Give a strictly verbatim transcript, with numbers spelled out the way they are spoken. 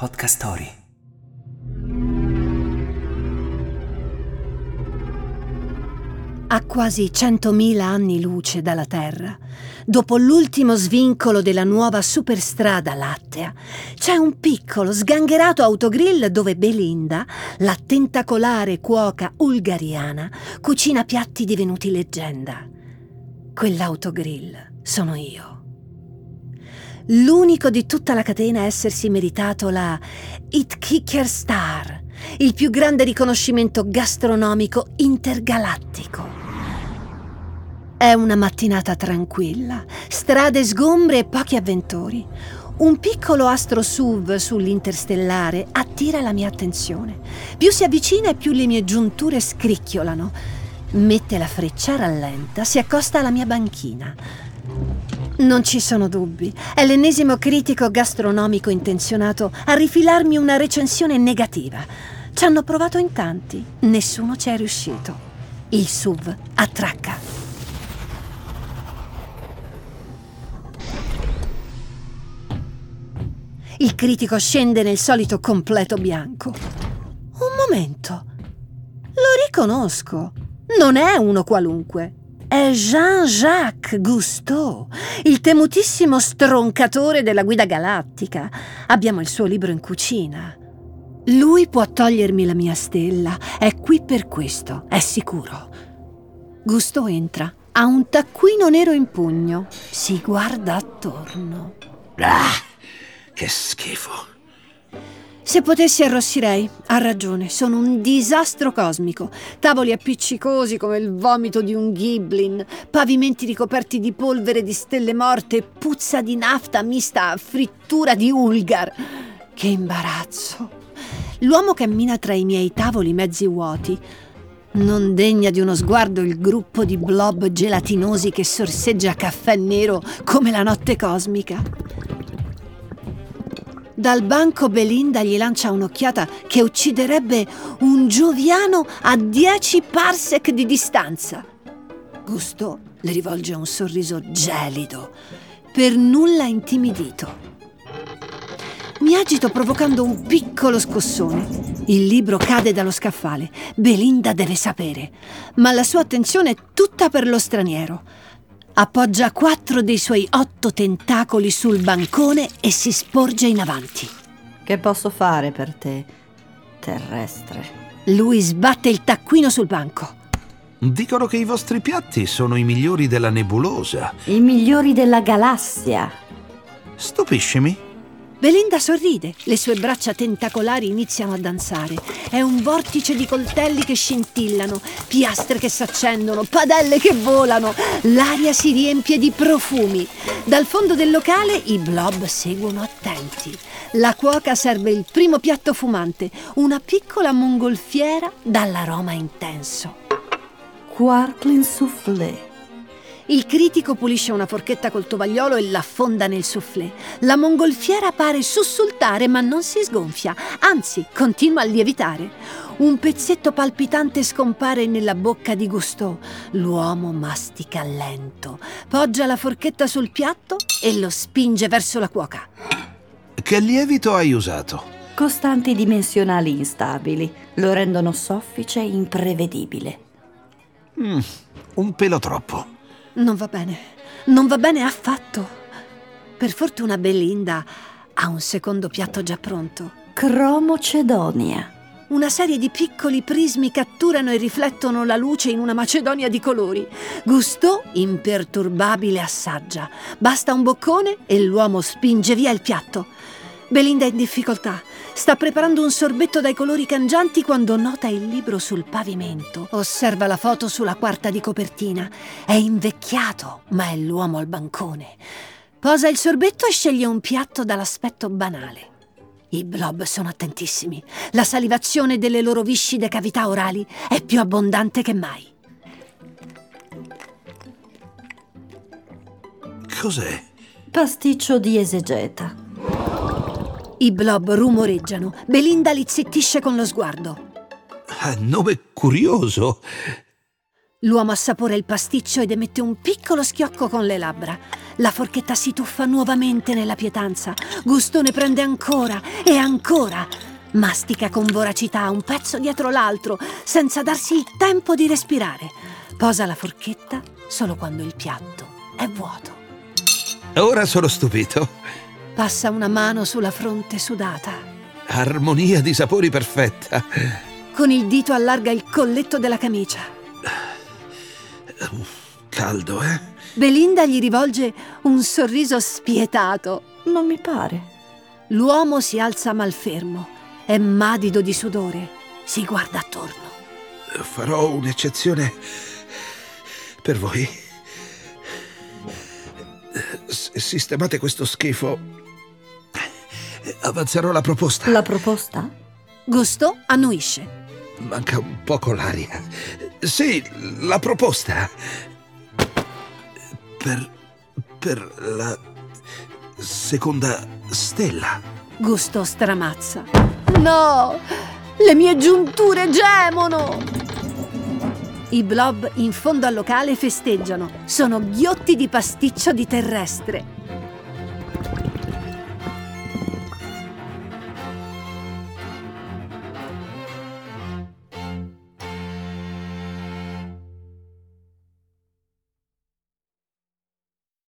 Podcast Story. A quasi centomila anni luce dalla Terra, dopo l'ultimo svincolo della nuova superstrada lattea, c'è un piccolo sgangherato autogrill dove Belinda, la tentacolare cuoca ulgariana, cucina piatti divenuti leggenda. Quell'autogrill sono io. L'unico di tutta la catena a essersi meritato la It Kicker Star, il più grande riconoscimento gastronomico intergalattico. È una mattinata tranquilla, strade sgombre e pochi avventori. Un piccolo astro S U V sull'interstellare attira la mia attenzione. Più si avvicina e più le mie giunture scricchiolano. Mette la freccia, rallenta, si accosta alla mia banchina. Non ci sono dubbi, è l'ennesimo critico gastronomico intenzionato a rifilarmi una recensione negativa. Ci hanno provato in tanti, nessuno ci è riuscito. Il S U V attracca. Il critico scende nel solito completo bianco. Un momento, lo riconosco, non è uno qualunque. È Jean-Jacques Gusteau, il temutissimo stroncatore della guida galattica. Abbiamo il suo libro in cucina. Lui può togliermi la mia stella, è qui per questo, è sicuro. Gusteau entra, ha un taccuino nero in pugno, si guarda attorno. Ah, che schifo. Se potessi arrossirei, ha ragione, sono un disastro cosmico. Tavoli appiccicosi come il vomito di un ghiblin, pavimenti ricoperti di polvere di stelle morte, puzza di nafta mista a frittura di ulgar. Che imbarazzo. L'uomo cammina tra i miei tavoli mezzi vuoti. Non degna di uno sguardo il gruppo di blob gelatinosi che sorseggia caffè nero come la notte cosmica. Dal banco Belinda gli lancia un'occhiata che ucciderebbe un gioviano a dieci parsec di distanza. Gusteau le rivolge un sorriso gelido, per nulla intimidito. Mi agito provocando un piccolo scossone. Il libro cade dallo scaffale. Belinda deve sapere, ma la sua attenzione è tutta per lo straniero. Appoggia quattro dei suoi otto tentacoli sul bancone e si sporge in avanti. Che posso fare per te, terrestre? Lui sbatte il taccuino sul banco. Dicono che i vostri piatti sono i migliori della nebulosa. I migliori della galassia. Stupiscimi. Belinda sorride, le sue braccia tentacolari iniziano a danzare. È un vortice di coltelli che scintillano, piastre che s'accendono, padelle che volano. L'aria si riempie di profumi. Dal fondo del locale i blob seguono attenti. La cuoca serve il primo piatto fumante, una piccola mongolfiera dall'aroma intenso. Quarklin soufflé. Il critico pulisce una forchetta col tovagliolo e l'affonda nel soufflé. La mongolfiera pare sussultare ma non si sgonfia, anzi continua a lievitare. Un pezzetto palpitante scompare nella bocca di Gusteau. L'uomo mastica lento, poggia la forchetta sul piatto e lo spinge verso la cuoca. Che lievito hai usato? Costanti dimensionali instabili lo rendono soffice e imprevedibile. Mm, un pelo troppo. Non va bene, non va bene affatto. Per fortuna Belinda ha un secondo piatto già pronto. Cromocedonia. Una serie di piccoli prismi catturano e riflettono la luce in una macedonia di colori. Gusteau, imperturbabile, assaggia. Basta un boccone e l'uomo spinge via il piatto. Belinda è in difficoltà. Sta preparando un sorbetto dai colori cangianti quando nota il libro sul pavimento. Osserva la foto sulla quarta di copertina. È invecchiato, ma è l'uomo al bancone. Posa il sorbetto e sceglie un piatto dall'aspetto banale. I blob sono attentissimi. La salivazione delle loro viscide cavità orali è più abbondante che mai. Cos'è? Pasticcio di esegeta. I blob rumoreggiano. Belinda li zittisce con lo sguardo. Ah, nome curioso. L'uomo assapora il pasticcio ed emette un piccolo schiocco con le labbra. La forchetta si tuffa nuovamente nella pietanza. Gusteau ne prende ancora e ancora. Mastica con voracità un pezzo dietro l'altro, senza darsi il tempo di respirare. Posa la forchetta solo quando il piatto è vuoto. Ora sono stupito. Passa una mano sulla fronte sudata. Armonia di sapori perfetta. Con il dito allarga il colletto della camicia. Caldo, eh? Belinda gli rivolge un sorriso spietato. Non mi pare. L'uomo si alza malfermo. È madido di sudore. Si guarda attorno. Farò un'eccezione per voi. Se sistemate questo schifo, avanzerò la proposta. La proposta? Gusteau annuisce. Manca un poco l'aria. Sì, la proposta. Per... per la... seconda stella. Gusteau stramazza. No! Le mie giunture gemono! I blob in fondo al locale festeggiano. Sono ghiotti di pasticcio di terrestre.